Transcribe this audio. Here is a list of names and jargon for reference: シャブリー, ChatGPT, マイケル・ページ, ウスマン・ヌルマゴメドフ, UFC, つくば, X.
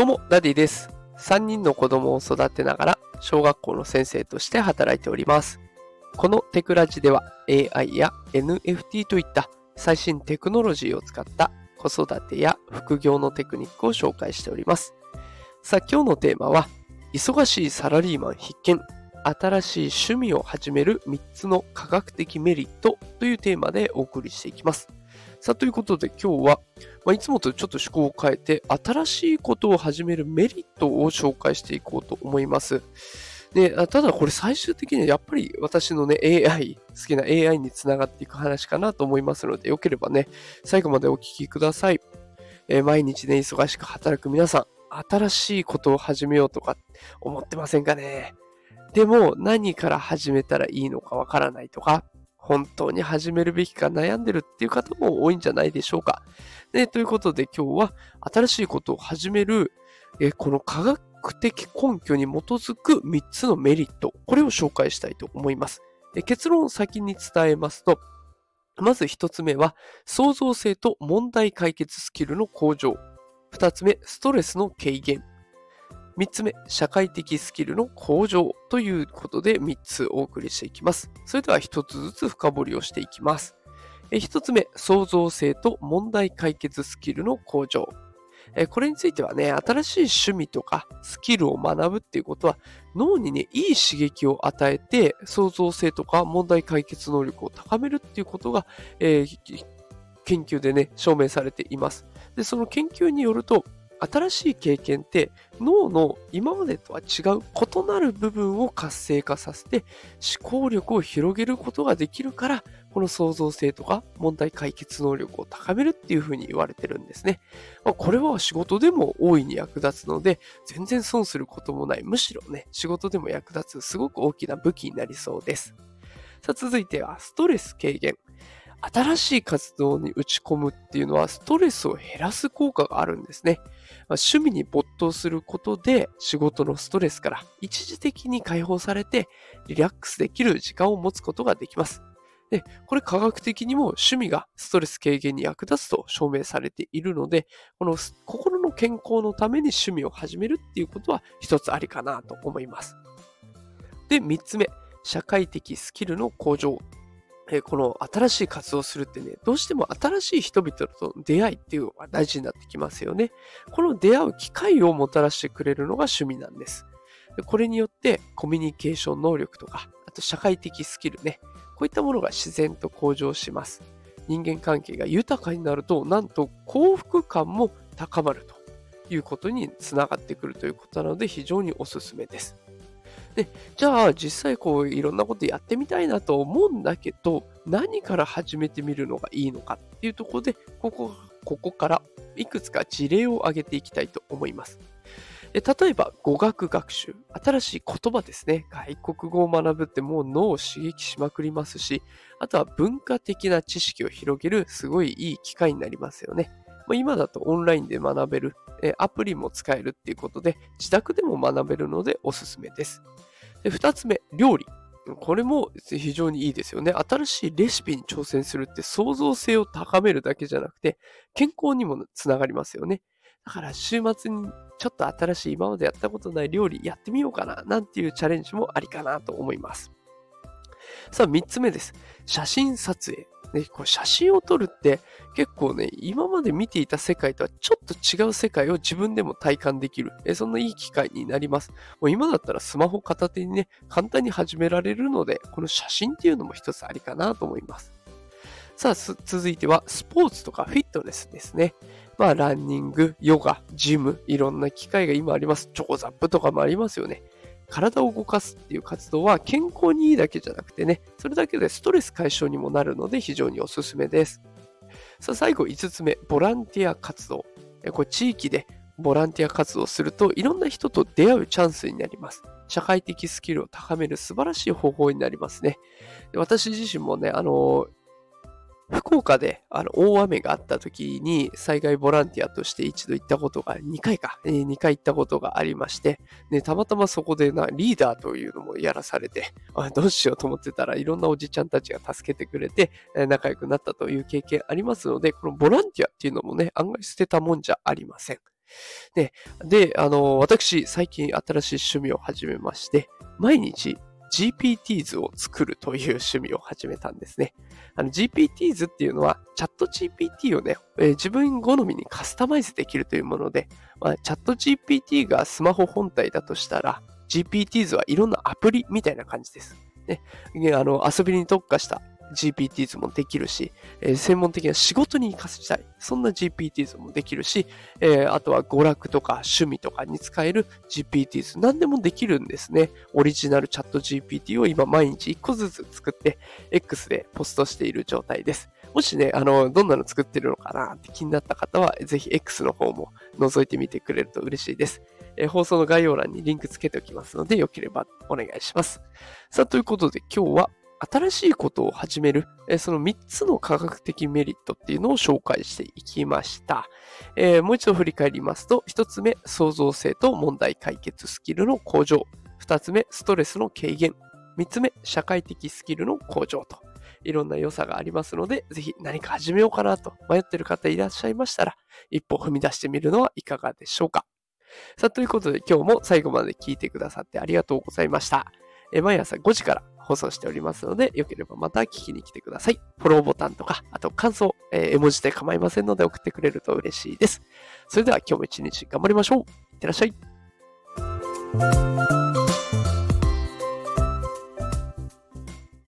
どうも、ダディです。3人の子供を育てながら小学校の先生として働いております。このテクラジでは AI や NFT といった最新テクノロジーを使った子育てや副業のテクニックを紹介しております。さあ、今日のテーマは忙しいサラリーマン必見、新しい趣味を始める3つの科学的メリットというテーマでお送りしていきます。さあ、ということで今日は、いつもとちょっと趣向を変えて新しいことを始めるメリットを紹介していこうと思います。で、ただこれ最終的にはやっぱり私のね AI、好きな AI につながっていく話かなと思いますので、よければね、最後までお聞きください。毎日ね、忙しく働く皆さん、新しいことを始めようとか思ってませんかね。でも何から始めたらいいのかわからないとか、本当に始めるべきか悩んでるっていう方も多いんじゃないでしょうか。ね、ということで今日は新しいことを始める、この科学的根拠に基づく3つのメリット、これを紹介したいと思います。結論を先に伝えますと、まず1つ目は創造性と問題解決スキルの向上。2つ目、ストレスの軽減。3つ目、社会的スキルの向上ということで3つお送りしていきます。それでは1つずつ深掘りをしていきます。1つ目、創造性と問題解決スキルの向上。これについてはね、新しい趣味とかスキルを学ぶっていうことは脳にね、いい刺激を与えて創造性とか問題解決能力を高めるっていうことが、研究でね、証明されています。で、その研究によると、新しい経験って脳の今までとは違う異なる部分を活性化させて思考力を広げることができるから、この創造性とか問題解決能力を高めるっていうふうに言われてるんですね。これは仕事でも大いに役立つので全然損することもない、むしろね、仕事でも役立つすごく大きな武器になりそうです。さあ、続いてはストレス軽減。新しい活動に打ち込むっていうのはストレスを減らす効果があるんですね。趣味に没頭することで仕事のストレスから一時的に解放されてリラックスできる時間を持つことができます。で、これ科学的にも趣味がストレス軽減に役立つと証明されているので、この心の健康のために趣味を始めるっていうことは一つありかなと思います。で、3つ目、社会的スキルの向上。この新しい活動をするってね、どうしても新しい人々との出会いっていうのが大事になってきますよね。この出会う機会をもたらしてくれるのが趣味なんです。これによってコミュニケーション能力とか、あと社会的スキルね、こういったものが自然と向上します。人間関係が豊かになると、なんと幸福感も高まるということにつながってくるということなので非常におすすめです。で、じゃあ実際こういろんなことやってみたいなと思うんだけど、何から始めてみるのがいいのかっていうところで、ここからいくつか事例を挙げていきたいと思います。例えば語学学習、新しい言葉ですね。外国語を学ぶってもう脳を刺激しまくりますし、あとは文化的な知識を広げるすごいいい機会になりますよね。今だとオンラインで学べる、アプリも使えるっていうことで自宅でも学べるのでおすすめです。で、2つ目、料理。これも非常にいいですよね。新しいレシピに挑戦するって創造性を高めるだけじゃなくて健康にもつながりますよね。だから週末にちょっと新しい今までやったことない料理やってみようかななんていうチャレンジもありかなと思います。さあ、3つ目です。写真撮影。こう写真を撮るって結構ね、今まで見ていた世界とはちょっと違う世界を自分でも体感できる、そんないい機会になります。もう今だったらスマホ片手にね、簡単に始められるので、この写真っていうのも一つありかなと思います。さあ、続いてはスポーツとかフィットネスですね。ランニング、ヨガ、ジム、いろんな機会が今あります。チョコザップとかもありますよね。体を動かすっていう活動は健康にいいだけじゃなくてね、それだけでストレス解消にもなるので非常におすすめです。さあ、最後5つ目、ボランティア活動。これ地域でボランティア活動をするといろんな人と出会うチャンスになります。社会的スキルを高める素晴らしい方法になりますね。私自身もね、福岡で大雨があった時に災害ボランティアとして一度行ったことが2回行ったことがありまして、ね、たまたまそこでリーダーというのもやらされて、どうしようと思ってたらいろんなおじちゃんたちが助けてくれて仲良くなったという経験ありますので、このボランティアっていうのもね、案外捨てたもんじゃありません。私、最近新しい趣味を始めまして、毎日 GPTs を作るという趣味を始めたんですね。GPTs っていうのは、チャット GPT をね、自分好みにカスタマイズできるというもので、チャット GPT がスマホ本体だとしたら、GPTs はいろんなアプリみたいな感じです。遊びに特化したGPTs もできるし、専門的な仕事に活かしたい、そんな GPTs もできるし、あとは娯楽とか趣味とかに使える GPTs、何でもできるんですね。オリジナルチャット GPT を今毎日1個ずつ作って、X でポストしている状態です。もしね、どんなの作ってるのかなって気になった方は、ぜひ X の方も覗いてみてくれると嬉しいです。放送の概要欄にリンクつけておきますので、よければお願いします。さあ、ということで今日は、新しいことを始める、その3つの科学的メリットっていうのを紹介していきました。もう一度振り返りますと、1つ目、創造性と問題解決スキルの向上。2つ目、ストレスの軽減。3つ目、社会的スキルの向上と。いろんな良さがありますので、ぜひ何か始めようかなと迷っている方いらっしゃいましたら、一歩踏み出してみるのはいかがでしょうか。さあ、ということで今日も最後まで聞いてくださってありがとうございました。毎朝5時から放送しておりますので、よければまた聞きに来てください。フォローボタンとか、あと感想、絵文字で構いませんので送ってくれると嬉しいです。それでは今日も一日頑張りましょう。いってらっしゃい。